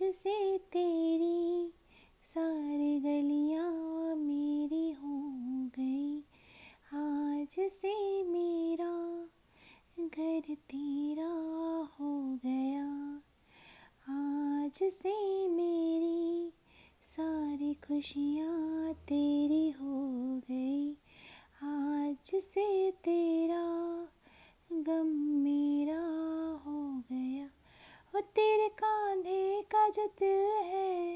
मुझसे तेरी सारी गलियाँ मेरी हो गई। आज से मेरा घर तेरा हो गया। आज से मेरी सारी खुशियाँ तेरी हो गई। आज से तेरा गम मेरा हो गया। वो तेरे कांधे का जो दिल है,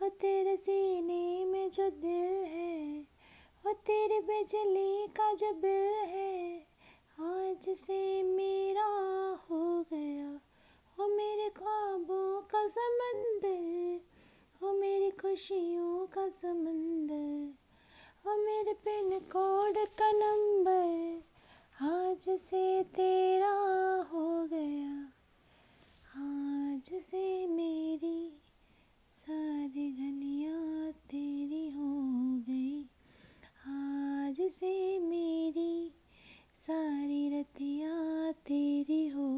वो तेरे सीने में जो दिल है, वो तेरे बिजली का जो बिल है, आज से मेरा हो गया। वो मेरे ख्वाबों का समंदर, वो मेरी खुशियों का समंदर, वो मेरे पिन कोड का नंबर आज से तेरा हो गया। आज से मेरी सारी गलियाँ तेरी हो गई। आज से मेरी सारी रतियाँ तेरी हो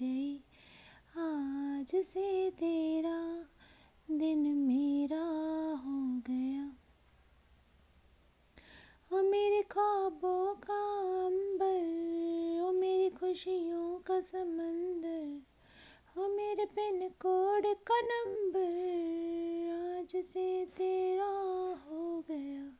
गई। आज से तेरा दिन मेरा हो गया। ओ मेरे ख्वाबों का अंबर, ओ मेरी खुशियों का समंदर, ओ मेरे पिन कोड का नंबर आज से तेरा हो गया।